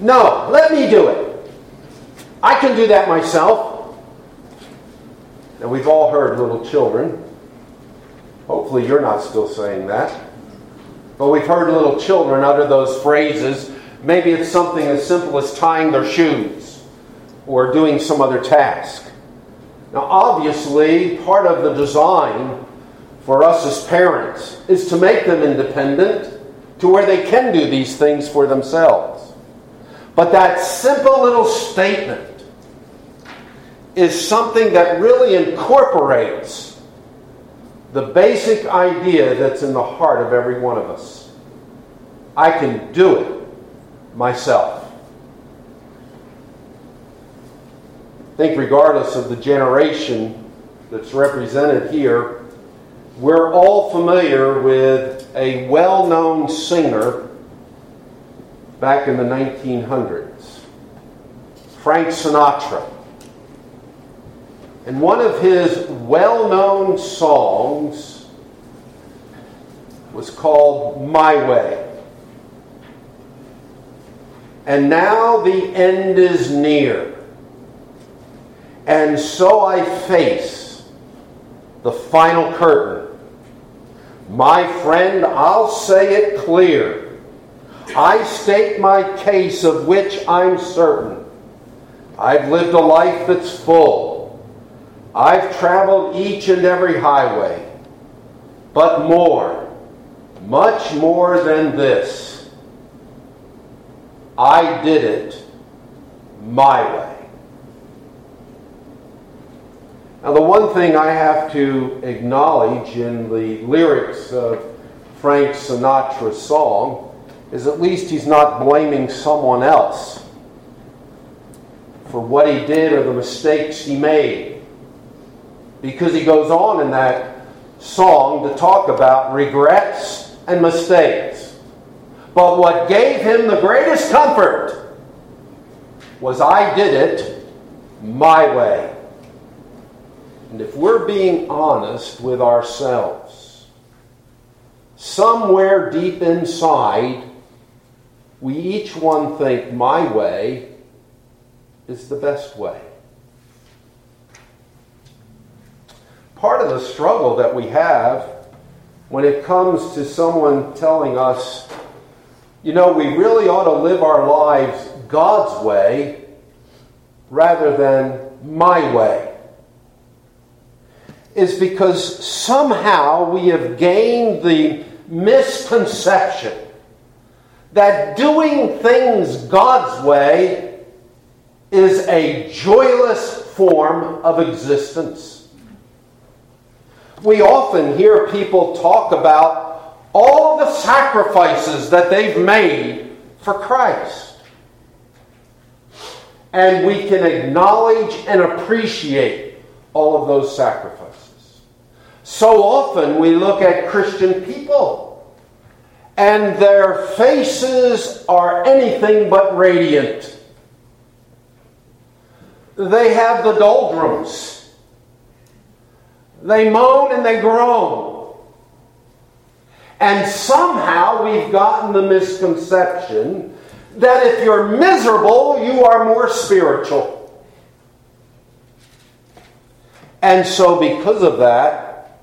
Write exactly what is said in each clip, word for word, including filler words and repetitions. No, let me do it. I can do that myself. Now, we've all heard little children. Hopefully you're not still saying that. But we've heard little children utter those phrases. Maybe it's something as simple as tying their shoes or doing some other task. Now, obviously, part of the design for us as parents is to make them independent to where they can do these things for themselves. But that simple little statement is something that really incorporates the basic idea that's in the heart of every one of us. I can do it myself. I think regardless of the generation that's represented here, we're all familiar with a well-known singer back in the nineteen hundreds, Frank Sinatra. And one of his well-known songs was called My Way. And now the end is near. And so I face the final curtain. My friend, I'll say it clear. I state my case of which I'm certain. I've lived a life that's full. I've traveled each and every highway. But more, much more than this, I did it my way. Now, the one thing I have to acknowledge in the lyrics of Frank Sinatra's song is at least he's not blaming someone else for what he did or the mistakes he made. Because he goes on in that song to talk about regrets and mistakes. But what gave him the greatest comfort was I did it my way. And if we're being honest with ourselves, somewhere deep inside, we each one think my way is the best way. Part of the struggle that we have when it comes to someone telling us, you know, we really ought to live our lives God's way rather than my way, is because somehow we have gained the misconception that doing things God's way is a joyless form of existence. We often hear people talk about all the sacrifices that they've made for Christ. And we can acknowledge and appreciate all of those sacrifices. So often we look at Christian people and their faces are anything but radiant. They have the doldrums. They moan and they groan. And somehow we've gotten the misconception that if you're miserable, you are more spiritual. And so because of that,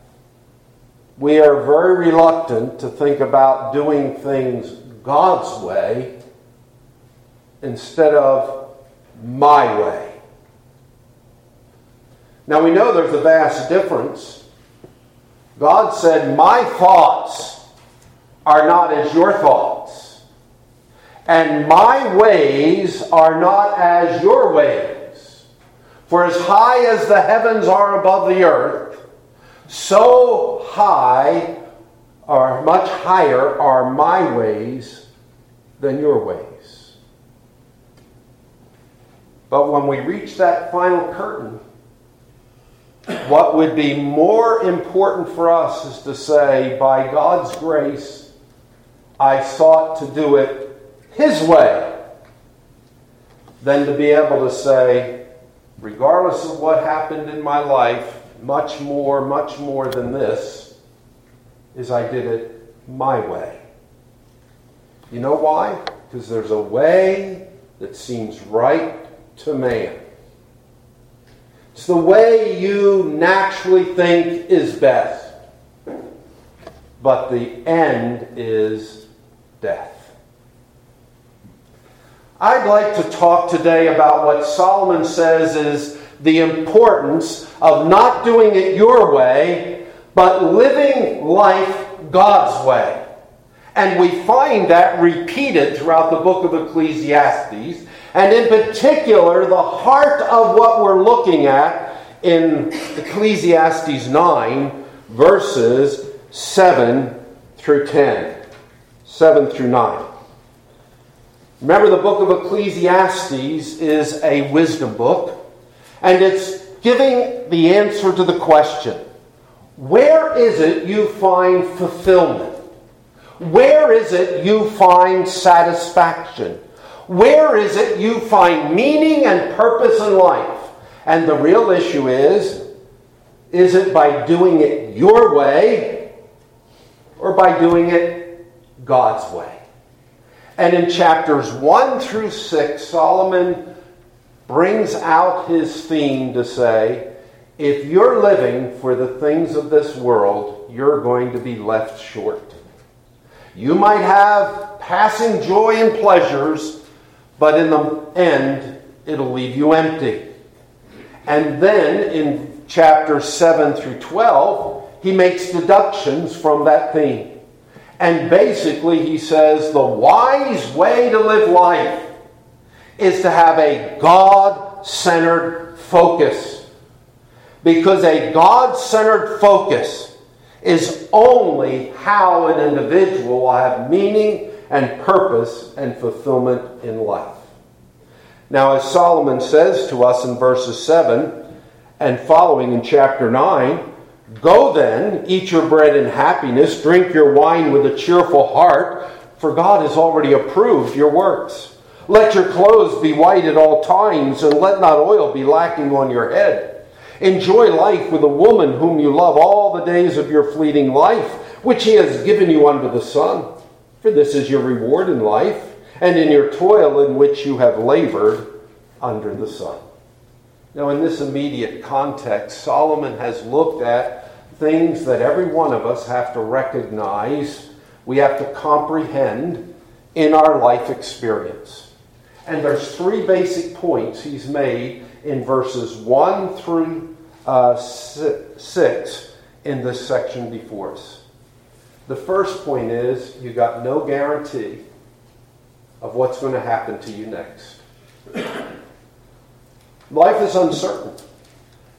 we are very reluctant to think about doing things God's way instead of my way. Now we know there's a vast difference. God said, my thoughts are not as your thoughts, and my ways are not as your ways. For as high as the heavens are above the earth, so high, or much higher, are my ways than your ways. But when we reach that final curtain, what would be more important for us is to say, by God's grace, I sought to do it His way, than to be able to say, regardless of what happened in my life, much more, much more than this is I did it my way. You know why? Because there's a way that seems right to man. It's the way you naturally think is best. But the end is death. I'd like to talk today about what Solomon says is the importance of not doing it your way, but living life God's way. And we find that repeated throughout the book of Ecclesiastes, and in particular, the heart of what we're looking at in Ecclesiastes nine, verses seven through ten. seven through nine. Remember, the book of Ecclesiastes is a wisdom book, and it's giving the answer to the question, where is it you find fulfillment? Where is it you find satisfaction? Where is it you find meaning and purpose in life? And the real issue is, is it by doing it your way or by doing it God's way? And in chapters one through six, Solomon brings out his theme to say, if you're living for the things of this world, you're going to be left short. You might have passing joy and pleasures, but in the end, it'll leave you empty. And then in chapters seven through twelve, he makes deductions from that theme. And basically, he says the wise way to live life is to have a God-centered focus. Because a God-centered focus is only how an individual will have meaning and purpose and fulfillment in life. Now, as Solomon says to us in verses seven and following in chapter nine, go then, eat your bread in happiness, drink your wine with a cheerful heart, for God has already approved your works. Let your clothes be white at all times, and let not oil be lacking on your head. Enjoy life with a woman whom you love all the days of your fleeting life, which he has given you under the sun. For this is your reward in life, and in your toil in which you have labored under the sun. Now, in this immediate context, Solomon has looked at things that every one of us have to recognize, we have to comprehend in our life experience. And there's three basic points he's made in verses one through six in this section before us. The first point is, you got no guarantee of what's going to happen to you next. Life is uncertain.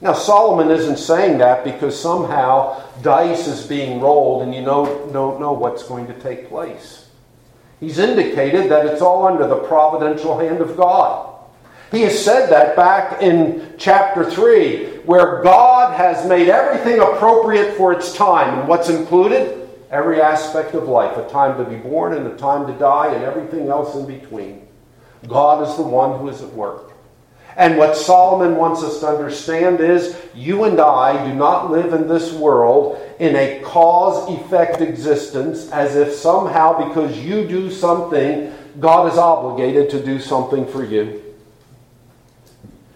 Now, Solomon isn't saying that because somehow dice is being rolled and you don't know what's going to take place. He's indicated that it's all under the providential hand of God. He has said that back in chapter three, where God has made everything appropriate for its time. And what's included? Every aspect of life, a time to be born and a time to die and everything else in between. God is the one who is at work. And what Solomon wants us to understand is, you and I do not live in this world in a cause-effect existence, as if somehow because you do something, God is obligated to do something for you.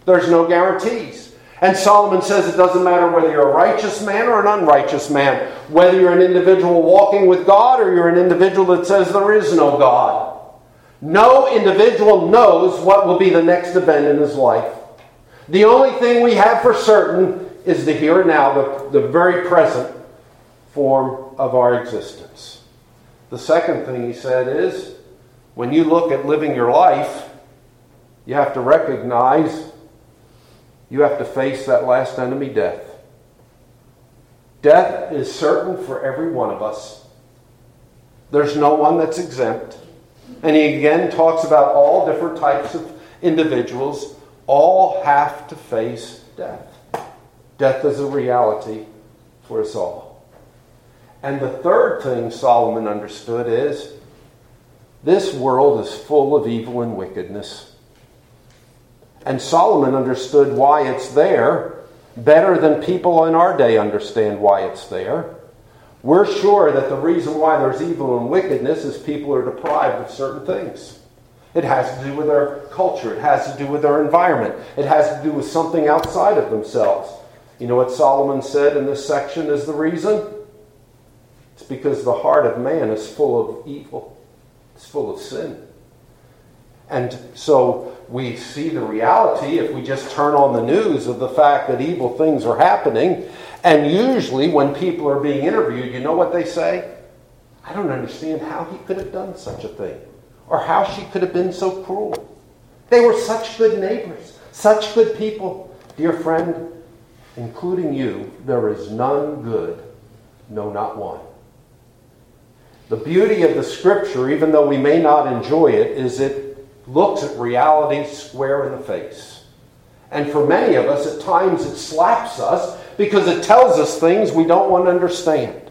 There's no guarantees. And Solomon says it doesn't matter whether you're a righteous man or an unrighteous man, whether you're an individual walking with God or you're an individual that says there is no God. No individual knows what will be the next event in his life. The only thing we have for certain is the here and now, the, the very present form of our existence. The second thing he said is, when you look at living your life, you have to recognize you have to face that last enemy, death. Death is certain for every one of us. There's no one that's exempt. And he again talks about all different types of individuals. All have to face death. Death is a reality for us all. And the third thing Solomon understood is, this world is full of evil and wickedness. And Solomon understood why it's there better than people in our day understand why it's there. We're sure that the reason why there's evil and wickedness is people are deprived of certain things. It has to do with their culture. It has to do with their environment. It has to do with something outside of themselves. You know what Solomon said in this section is the reason? It's because the heart of man is full of evil. It's full of sin. And so we see the reality, if we just turn on the news, of the fact that evil things are happening. And usually when people are being interviewed, you know what they say? I don't understand how he could have done such a thing. Or how she could have been so cruel. They were such good neighbors, such good people. Dear friend, including you, there is none good, no, not one. The beauty of the Scripture, even though we may not enjoy it, is it looks at reality square in the face. And for many of us, at times it slaps us because it tells us things we don't want to understand.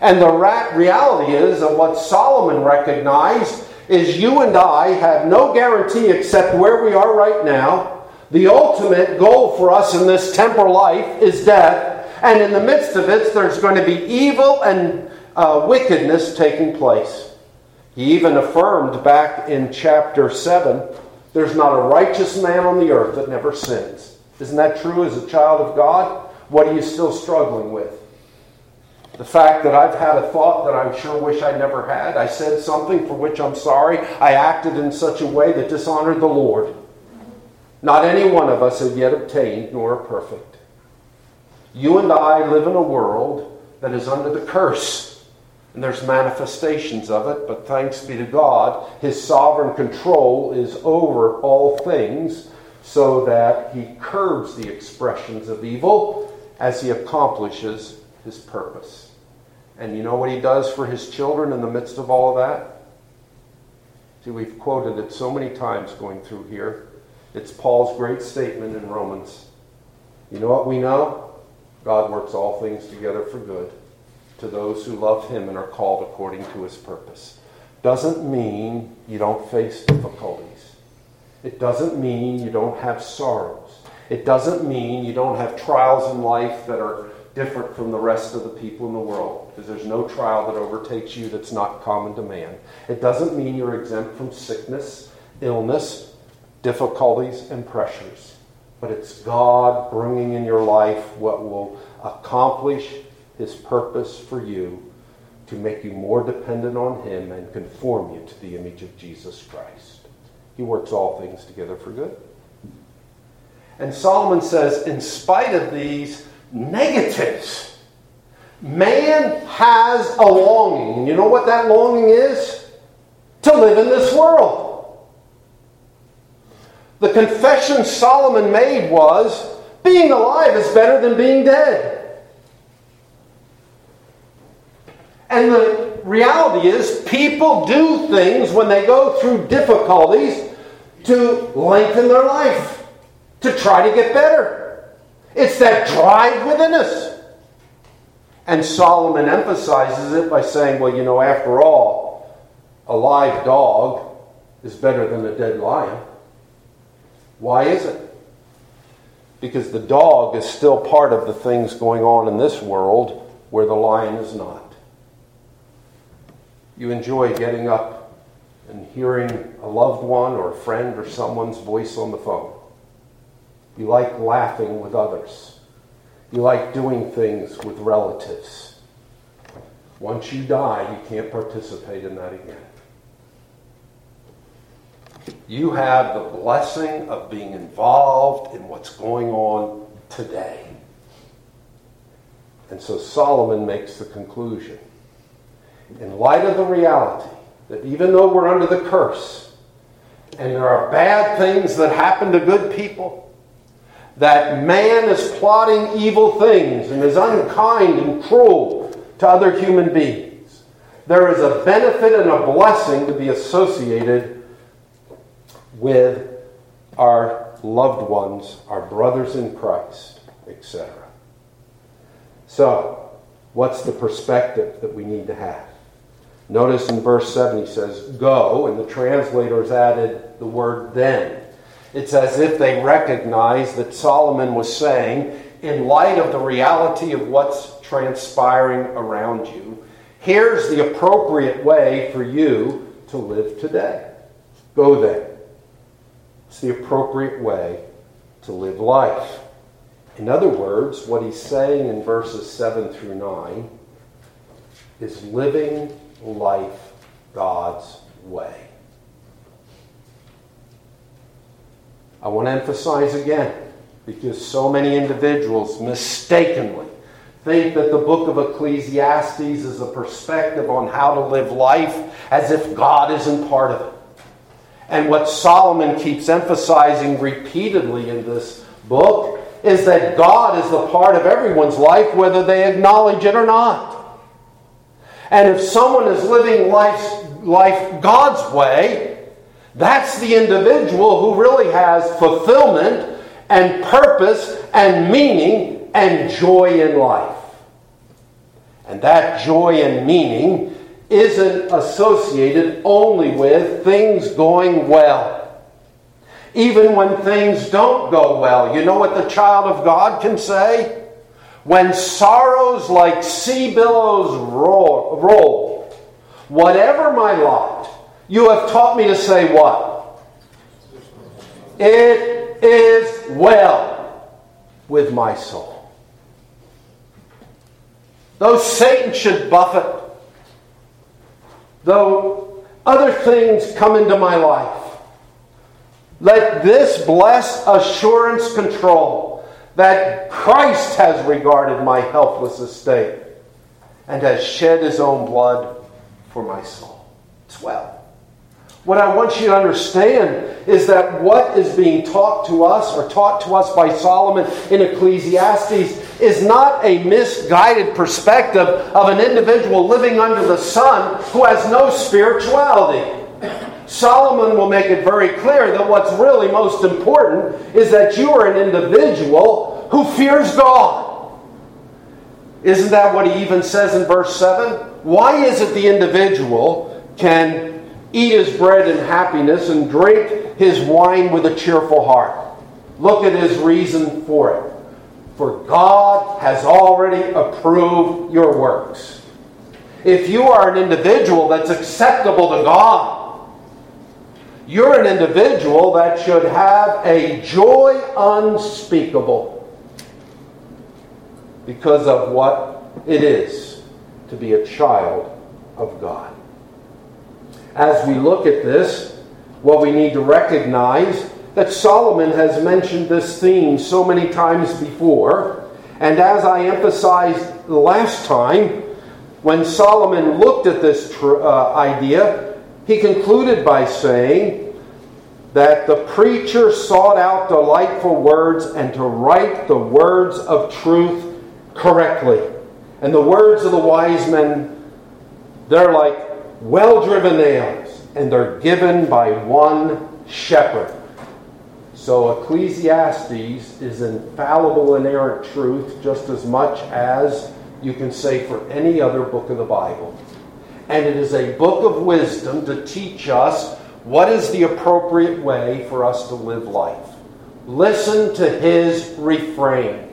And the reality is that what Solomon recognized is you and I have no guarantee except where we are right now. The ultimate goal for us in this temporal life is death. And in the midst of it, there's going to be evil and uh, wickedness taking place. He even affirmed back in chapter seven, there's not a righteous man on the earth that never sins. Isn't that true as a child of God? What are you still struggling with? The fact that I've had a thought that I sure wish I never had. I said something for which I'm sorry. I acted in such a way that dishonored the Lord. Not any one of us have yet obtained nor are perfect. You and I live in a world that is under the curse. And there's manifestations of it. But thanks be to God, His sovereign control is over all things, so that He curbs the expressions of evil as He accomplishes His purpose. And you know what He does for His children in the midst of all of that? See, we've quoted it so many times going through here. It's Paul's great statement in Romans. You know what we know? God works all things together for good to those who love Him and are called according to His purpose. Doesn't mean you don't face difficulties. It doesn't mean you don't have sorrows. It doesn't mean you don't have trials in life that are different from the rest of the people in the world, because there's no trial that overtakes you that's not common to man. It doesn't mean you're exempt from sickness, illness, difficulties, and pressures. But it's God bringing in your life what will accomplish His purpose for you, to make you more dependent on Him and conform you to the image of Jesus Christ. He works all things together for good. And Solomon says, in spite of these negatives, man has a longing. You know what that longing is? To live in this world. The confession Solomon made was, being alive is better than being dead. And the reality is, people do things when they go through difficulties to lengthen their life, to try to get better. It's that drive within us. And Solomon emphasizes it by saying, well, you know, after all, a live dog is better than a dead lion. Why is it? Because the dog is still part of the things going on in this world where the lion is not. You enjoy getting up and hearing a loved one or a friend or someone's voice on the phone. You like laughing with others. You like doing things with relatives. Once you die, you can't participate in that again. You have the blessing of being involved in what's going on today. And so Solomon makes the conclusion. In light of the reality that even though we're under the curse, and there are bad things that happen to good people, that man is plotting evil things and is unkind and cruel to other human beings, there is a benefit and a blessing to be associated with our loved ones, our brothers in Christ, et cetera. So, what's the perspective that we need to have? Notice in verse seven he says, go, and the translators added the word then. It's as if they recognize that Solomon was saying, in light of the reality of what's transpiring around you, here's the appropriate way for you to live today. Go then. It's the appropriate way to live life. In other words, what he's saying in verses seven through nine is living life God's way. I want to emphasize again, because so many individuals mistakenly think that the book of Ecclesiastes is a perspective on how to live life as if God isn't part of it. And what Solomon keeps emphasizing repeatedly in this book is that God is the part of everyone's life, whether they acknowledge it or not. And if someone is living life, life God's way, that's the individual who really has fulfillment and purpose and meaning and joy in life. And that joy and meaning isn't associated only with things going well. Even when things don't go well, you know what the child of God can say? When sorrows like sea billows roll, roll, whatever my lot, you have taught me to say what? It is well with my soul. Though Satan should buffet, though other things come into my life, let this blessed assurance control that Christ has regarded my helpless estate and has shed his own blood for my soul. It's well. What I want you to understand is that what is being taught to us or taught to us by Solomon in Ecclesiastes is not a misguided perspective of an individual living under the sun who has no spirituality. Solomon will make it very clear that what's really most important is that you are an individual who fears God. Isn't that what he even says in verse seven? Why is it the individual can eat his bread in happiness and drink his wine with a cheerful heart? Look at his reason for it. For God has already approved your works. If you are an individual that's acceptable to God, you're an individual that should have a joy unspeakable because of what it is to be a child of God. As we look at this, what we need to recognize that Solomon has mentioned this theme so many times before, and as I emphasized last time, when Solomon looked at this uh, idea, he concluded by saying that the preacher sought out delightful words and to write the words of truth correctly. And the words of the wise men, they're like well-driven nails, and they're given by one shepherd. So Ecclesiastes is infallible, inerrant truth just as much as you can say for any other book of the Bible. And it is a book of wisdom to teach us what is the appropriate way for us to live life. Listen to his refrain.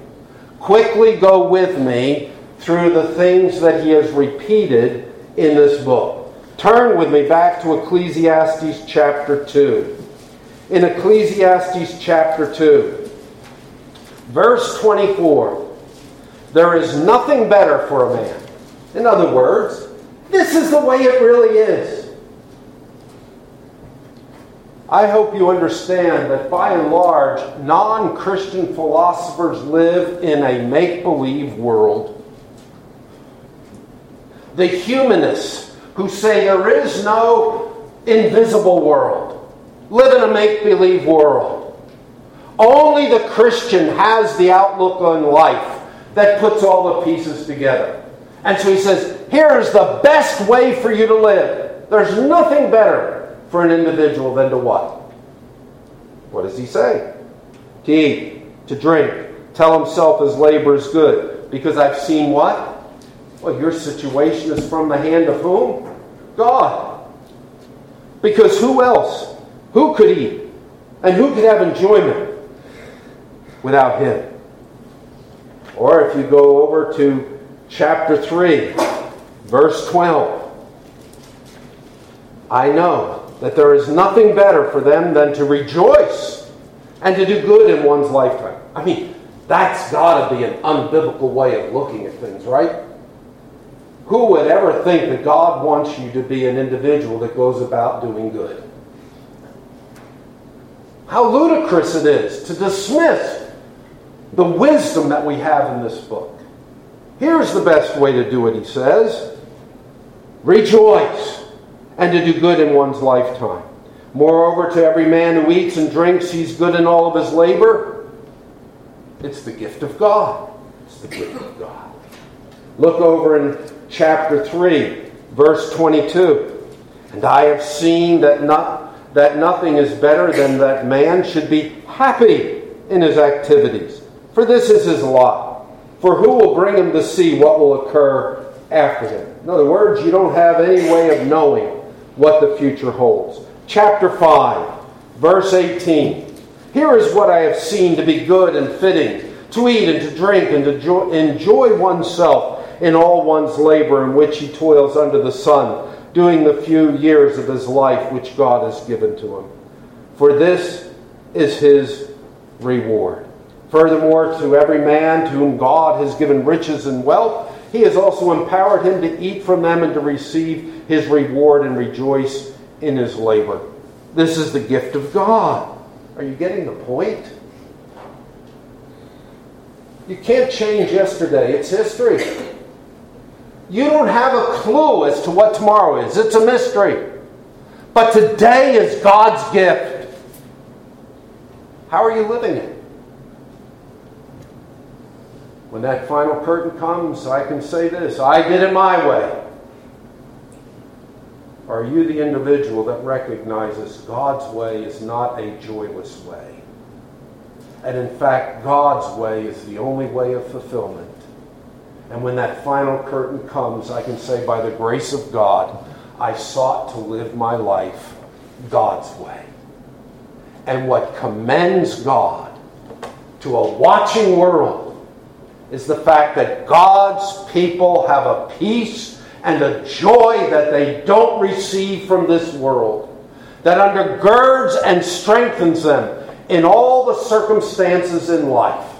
Quickly go with me through the things that he has repeated in this book. Turn with me back to Ecclesiastes chapter two. In Ecclesiastes chapter two, verse twenty-four, there is nothing better for a man. In other words, this is the way it really is. I hope you understand that by and large, non-Christian philosophers live in a make-believe world. The humanists who say there is no invisible world live in a make-believe world. Only the Christian has the outlook on life that puts all the pieces together. And so he says, here is the best way for you to live. There's nothing better for an individual than to what? What does he say? To eat, to drink, tell himself his labor is good. Because I've seen what? Well, your situation is from the hand of whom? God. Because who else? Who could eat? And who could have enjoyment without him? Or if you go over to chapter three, verse twelve. I know that there is nothing better for them than to rejoice and to do good in one's lifetime. I mean, that's got to be an unbiblical way of looking at things, right? Who would ever think that God wants you to be an individual that goes about doing good? How ludicrous it is to dismiss the wisdom that we have in this book. Here's the best way to do it, he says. Rejoice and to do good in one's lifetime. Moreover, to every man who eats and drinks, he's good in all of his labor. It's the gift of God. It's the gift of God. Look over in chapter three, verse twenty-two. And I have seen that not, that nothing is better than that man should be happy in his activities. For this is his lot. For who will bring him to see what will occur after him? In other words, you don't have any way of knowing what the future holds. Chapter five, verse eighteen. Here is what I have seen to be good and fitting, to eat and to drink and to jo- enjoy oneself in all one's labor in which he toils under the sun, doing the few years of his life which God has given to him. For this is his reward. Furthermore, to every man to whom God has given riches and wealth, he has also empowered him to eat from them and to receive his reward and rejoice in his labor. This is the gift of God. Are you getting the point? You can't change yesterday. It's history. You don't have a clue as to what tomorrow is. It's a mystery. But today is God's gift. How are you living it? When that final curtain comes, I can say this: I did it my way. Are you the individual that recognizes God's way is not a joyless way? And in fact, God's way is the only way of fulfillment. And when that final curtain comes, I can say, by the grace of God, I sought to live my life God's way. And what commends God to a watching world is the fact that God's people have a peace and a joy that they don't receive from this world, that undergirds and strengthens them in all the circumstances in life.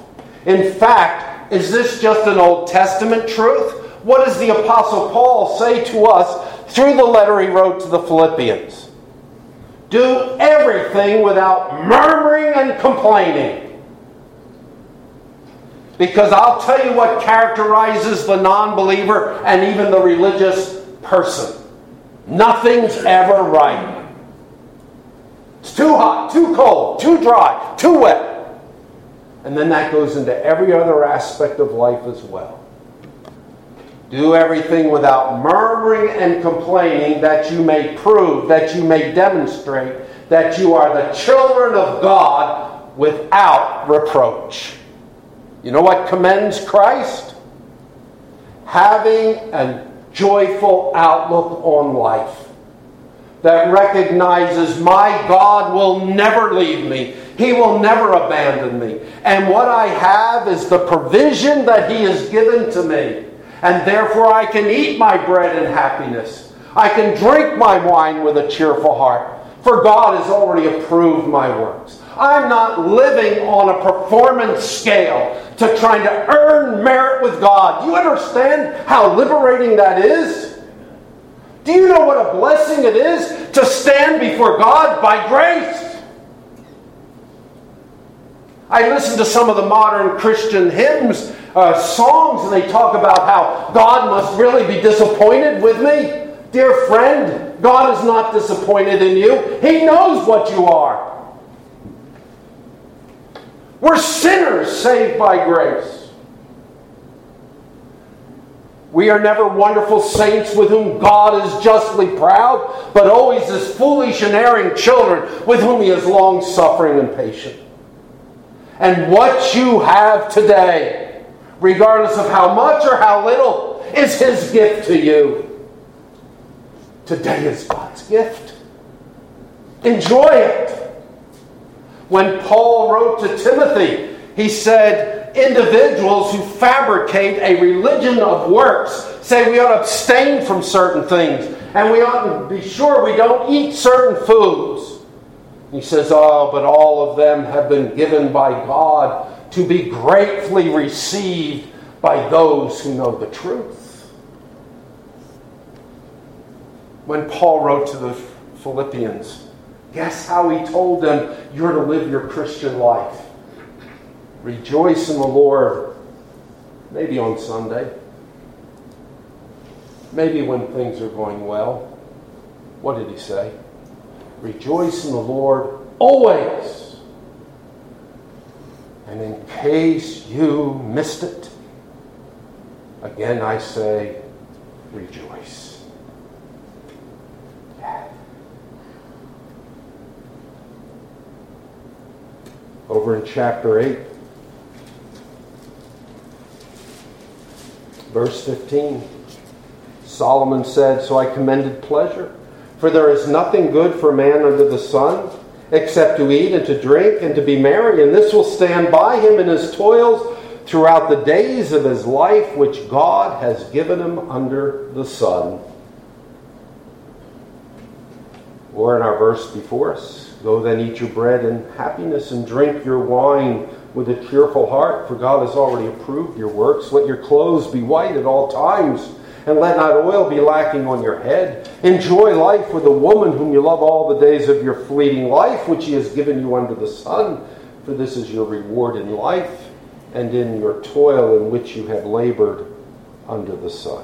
In fact, is this just an Old Testament truth? What does the Apostle Paul say to us through the letter he wrote to the Philippians? Do everything without murmuring and complaining. Because I'll tell you what characterizes the non-believer and even the religious person. Nothing's ever right. It's too hot, too cold, too dry, too wet. And then that goes into every other aspect of life as well. Do everything without murmuring and complaining, that you may prove, that you may demonstrate that you are the children of God without reproach. You know what commends Christ? Having a joyful outlook on life. That recognizes my God will never leave me. He will never abandon me. And what I have is the provision that He has given to me. And therefore I can eat my bread in happiness. I can drink my wine with a cheerful heart. For God has already approved my works. I'm not living on a performance scale to trying to earn merit with God. You understand how liberating that is? Do you know what a blessing it is to stand before God by grace? I listen to some of the modern Christian hymns, uh, songs, and they talk about how God must really be disappointed with me. Dear friend, God is not disappointed in you. He knows what you are. We're sinners saved by grace. We are never wonderful saints with whom God is justly proud, but always as foolish and erring children with whom He is long-suffering and patient. And what you have today, regardless of how much or how little, is His gift to you. Today is God's gift. Enjoy it. When Paul wrote to Timothy, he said, individuals who fabricate a religion of works say we ought to abstain from certain things and we ought to be sure we don't eat certain foods. He says, oh, but all of them have been given by God to be gratefully received by those who know the truth. When Paul wrote to the Philippians, guess how he told them you're to live your Christian life? Rejoice in the Lord, maybe on Sunday, maybe when things are going well. What did he say? Rejoice in the Lord always. And in case you missed it, again I say, rejoice. Yeah. Over in chapter eight, verse fifteen, Solomon said, so I commended pleasure, for there is nothing good for man under the sun, except to eat and to drink and to be merry, and this will stand by him in his toils throughout the days of his life, which God has given him under the sun. Or in our verse before us, go then eat your bread in happiness and drink your wine with a cheerful heart, for God has already approved your works. Let your clothes be white at all times, and let not oil be lacking on your head. Enjoy life with a woman whom you love all the days of your fleeting life, which he has given you under the sun, for this is your reward in life and in your toil in which you have labored under the sun.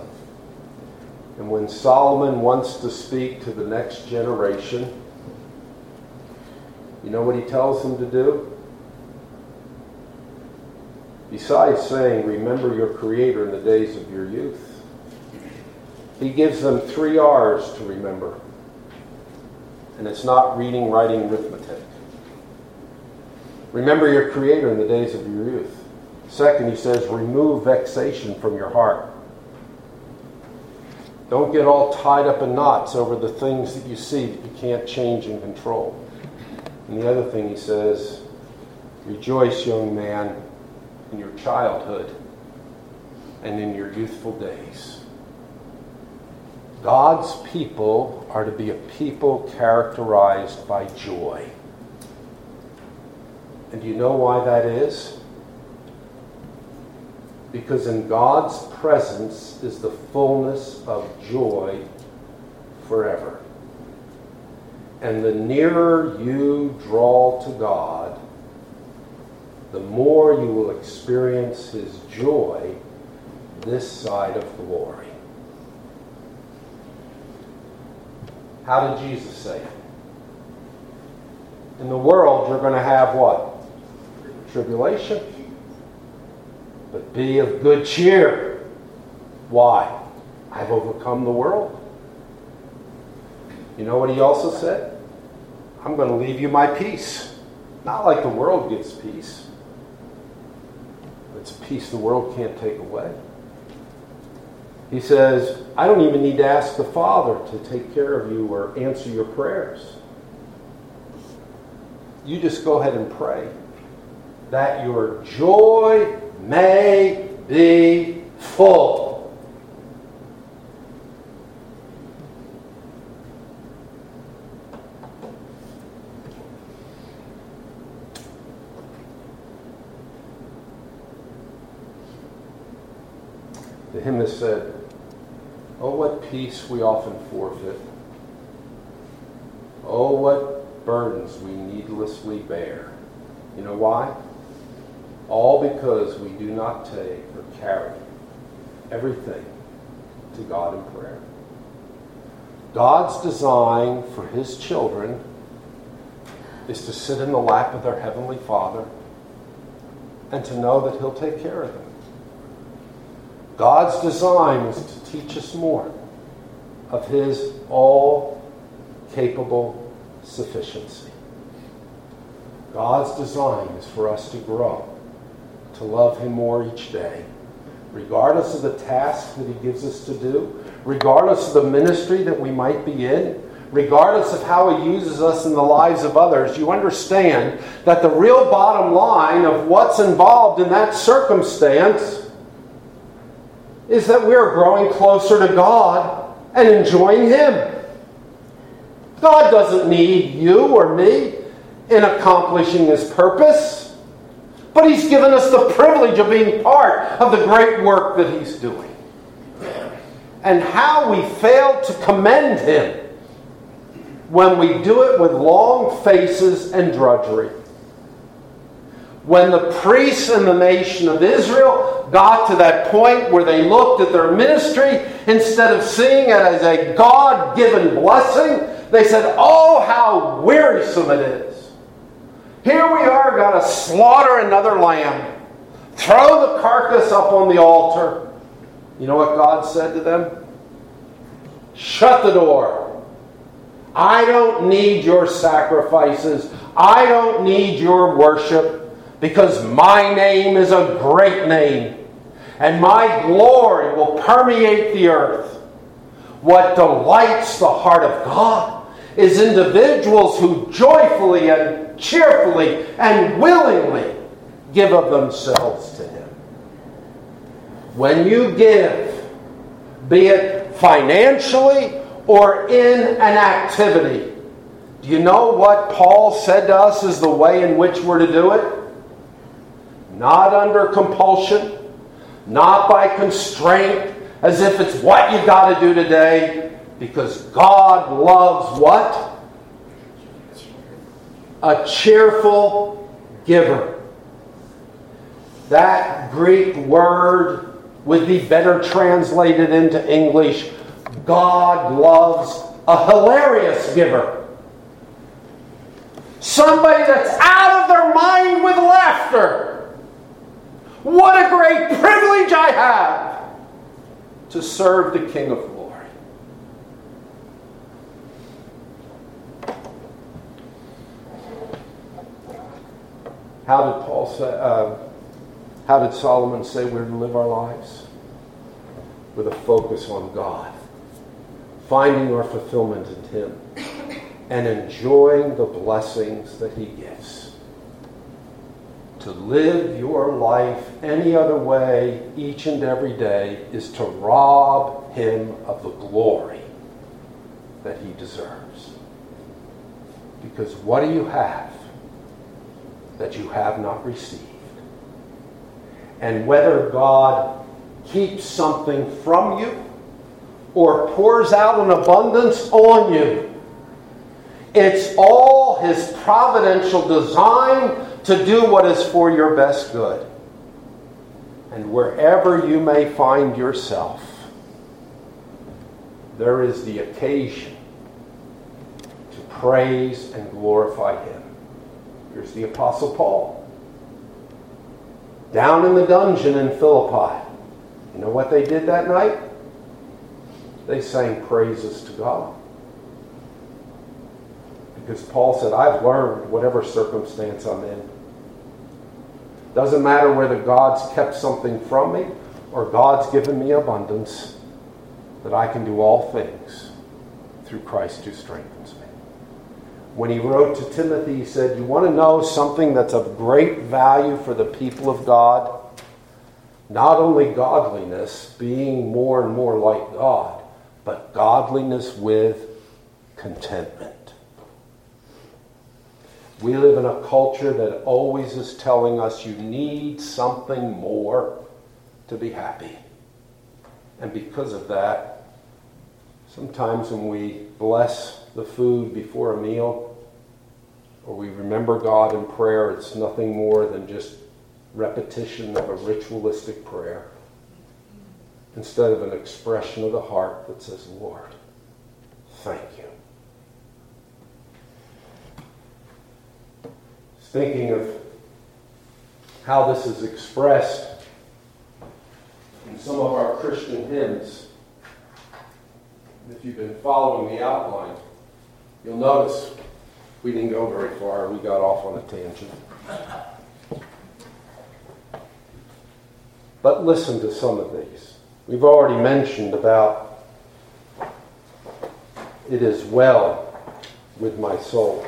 And when Solomon wants to speak to the next generation, you know what he tells them to do? Besides saying, remember your Creator in the days of your youth, he gives them three R's to remember. And it's not reading, writing, arithmetic. Remember your Creator in the days of your youth. Second, he says, remove vexation from your heart. Don't get all tied up in knots over the things that you see that you can't change and control. And the other thing he says, rejoice, young man, in your childhood and in your youthful days. God's people are to be a people characterized by joy. And do you know why that is? Because in God's presence is the fullness of joy forever. And the nearer you draw to God, the more you will experience His joy this side of glory. How did Jesus say it? In the world, you're going to have what? Tribulation. But be of good cheer. Why? I've overcome the world. You know what he also said? I'm going to leave you my peace. Not like the world gets peace. It's peace the world can't take away. He says, I don't even need to ask the Father to take care of you or answer your prayers. You just go ahead and pray that your joy may be full. The hymnist said, oh, what peace we often forfeit. Oh, what burdens we needlessly bear. You know why? All because we do not take or carry everything to God in prayer. God's design for His children is to sit in the lap of their Heavenly Father and to know that He'll take care of them. God's design is to teach us more of His all-capable sufficiency. God's design is for us to grow, to love Him more each day, regardless of the task that He gives us to do, regardless of the ministry that we might be in, regardless of how He uses us in the lives of others. You understand that the real bottom line of what's involved in that circumstance is that we're growing closer to God and enjoying Him. God doesn't need you or me in accomplishing His purpose, but He's given us the privilege of being part of the great work that He's doing. And how we fail to commend Him when we do it with long faces and drudgery. When the priests in the nation of Israel got to that point where they looked at their ministry, instead of seeing it as a God-given blessing, they said, "Oh, how wearisome it is. Here we are, got to slaughter another lamb. Throw the carcass up on the altar." You know what God said to them? "Shut the door. I don't need your sacrifices. I don't need your worship. Because my name is a great name, and my glory will permeate the earth." What delights the heart of God is individuals who joyfully and cheerfully and willingly give of themselves to Him. When you give, be it financially or in an activity, do you know what Paul said to us is the way in which we're to do it? Not under compulsion, not by constraint, as if it's what you got to do today, because God loves what? A cheerful giver. That Greek word would be better translated into English. God loves a hilarious giver. Somebody that's out of their mind with laughter. What a great privilege I have to serve the King of Glory. How did Paul say? Uh, how did Solomon say we're to live our lives? With a focus on God, finding our fulfillment in Him, and enjoying the blessings that He gives. To live your life any other way each and every day is to rob Him of the glory that He deserves. Because what do you have that you have not received? And whether God keeps something from you or pours out an abundance on you, it's all His providential design to do what is for your best good. And wherever you may find yourself, there is the occasion to praise and glorify Him. Here's the Apostle Paul. Down in the dungeon in Philippi, you know what they did that night? They sang praises to God. Because Paul said, "I've learned whatever circumstance I'm in. Doesn't matter whether God's kept something from me or God's given me abundance, that I can do all things through Christ who strengthens me." When he wrote to Timothy, he said, "You want to know something that's of great value for the people of God? Not only godliness, being more and more like God, but godliness with contentment." We live in a culture that always is telling us you need something more to be happy. And because of that, sometimes when we bless the food before a meal, or we remember God in prayer, it's nothing more than just repetition of a ritualistic prayer, instead of an expression of the heart that says, "Lord, thank you." Thinking of how this is expressed in some of our Christian hymns. If you've been following the outline, you'll notice we didn't go very far. We got off on a tangent. But listen to some of these. We've already mentioned about "It is well with my soul."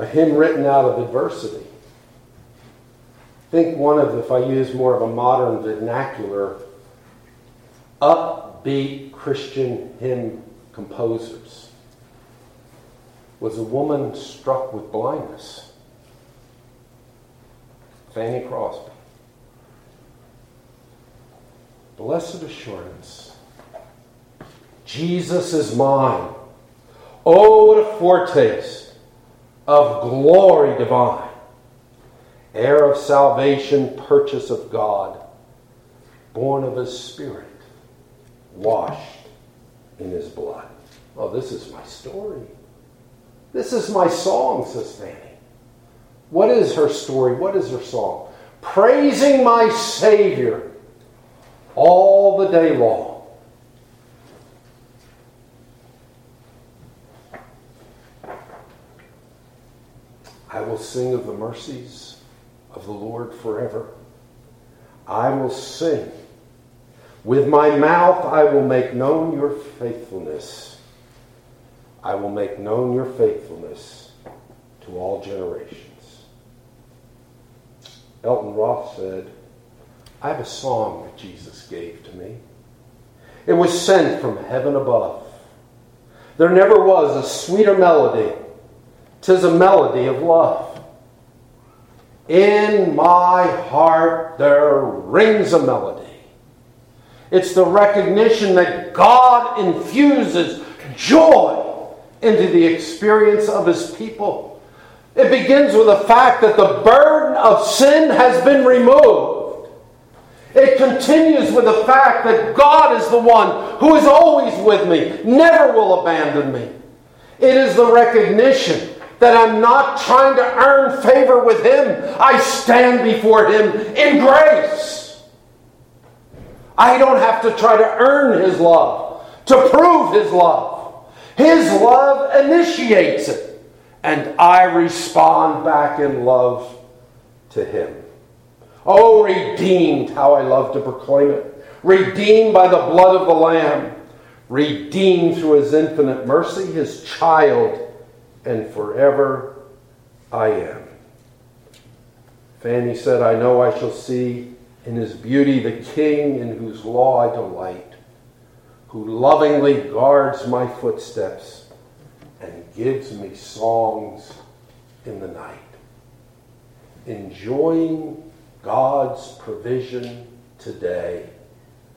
A hymn written out of adversity. think one of, if I use more of a modern vernacular, upbeat Christian hymn composers, was a woman struck with blindness, Fanny Crosby. Blessed assurance, Jesus is mine. Oh, what a foretaste of glory divine, heir of salvation, purchase of God, born of His Spirit, washed in His blood. Oh, this is my story. This is my song, says Fanny. What is her story? What is her song? Praising my Savior all the day long. I will sing of the mercies of the Lord forever. I will sing. With my mouth I will make known your faithfulness. I will make known your faithfulness to all generations. Elton Roth said, I have a song that Jesus gave to me. It was sent from heaven above. There never was a sweeter melody. 'Tis a melody of love. In my heart there rings a melody. It's the recognition that God infuses joy into the experience of His people. It begins with the fact that the burden of sin has been removed. It continues with the fact that God is the one who is always with me, never will abandon me. It is the recognition that I'm not trying to earn favor with Him. I stand before Him in grace. I don't have to try to earn His love, to prove His love. His love initiates it, and I respond back in love to Him. Oh, redeemed, how I love to proclaim it. Redeemed by the blood of the Lamb. Redeemed through His infinite mercy, His child, and forever I am. Fanny said, I know I shall see in His beauty the King in whose law I delight, who lovingly guards my footsteps and gives me songs in the night. Enjoying God's provision today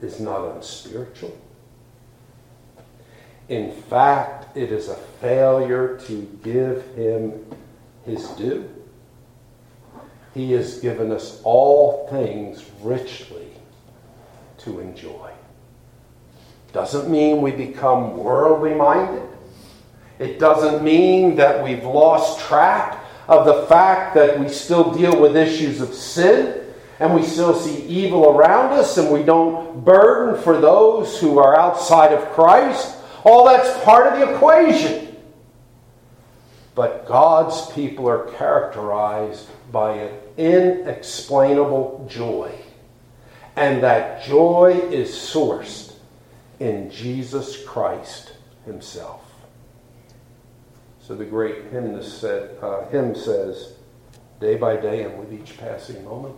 is not unspiritual. In fact, it is a failure to give Him His due. He has given us all things richly to enjoy. Doesn't mean we become worldly minded. It doesn't mean that we've lost track of the fact that we still deal with issues of sin and we still see evil around us and we don't burden for those who are outside of Christ. All that's part of the equation. But God's people are characterized by an inexplainable joy. And that joy is sourced in Jesus Christ Himself. So the great hymnist said, uh, hymn says, day by day and with each passing moment,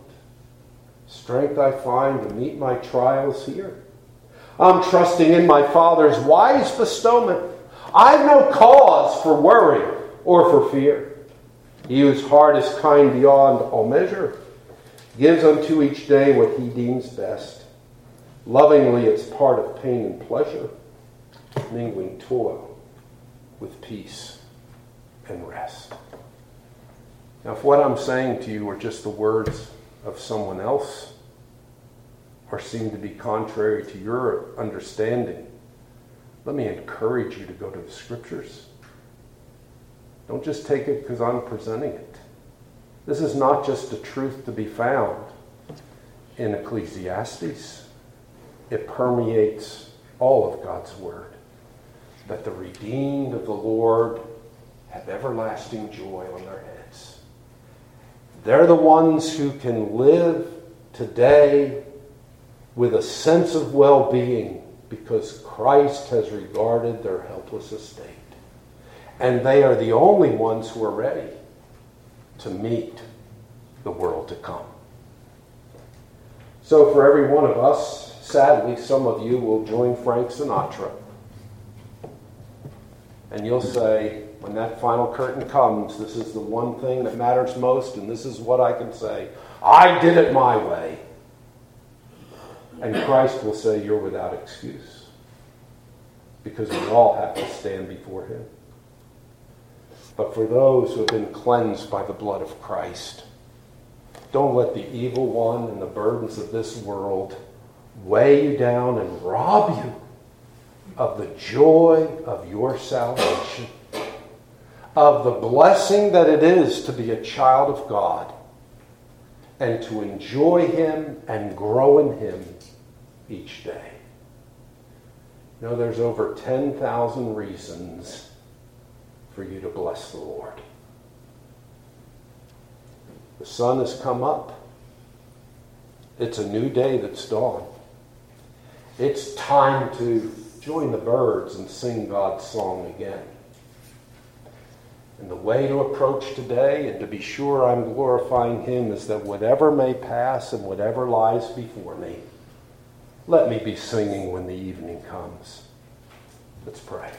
strength I find to meet my trials here. I'm trusting in my Father's wise bestowment. I've no cause for worry or for fear. He whose heart is kind beyond all measure gives unto each day what He deems best. Lovingly it's part of pain and pleasure, mingling toil with peace and rest. Now, if what I'm saying to you are just the words of someone else, or seem to be contrary to your understanding, let me encourage you to go to the Scriptures. Don't just take it because I'm presenting it. This is not just a truth to be found in Ecclesiastes. It permeates all of God's Word. That the redeemed of the Lord have everlasting joy on their heads. They're the ones who can live today with a sense of well-being because Christ has regarded their helpless estate. And they are the only ones who are ready to meet the world to come. So for every one of us, sadly, some of you will join Frank Sinatra. And you'll say, when that final curtain comes, this is the one thing that matters most, and this is what I can say. I did it my way. And Christ will say, you're without excuse. Because we all have to stand before him. But for those who have been cleansed by the blood of Christ, don't let the evil one and the burdens of this world weigh you down and rob you of the joy of your salvation, of the blessing that it is to be a child of God, and to enjoy him and grow in him each day. You know, there's over ten thousand reasons for you to bless the Lord. The sun has come up. It's a new day that's dawned. It's time to join the birds and sing God's song again. And the way to approach today and to be sure I'm glorifying him is that whatever may pass and whatever lies before me, let me be singing when the evening comes. Let's pray.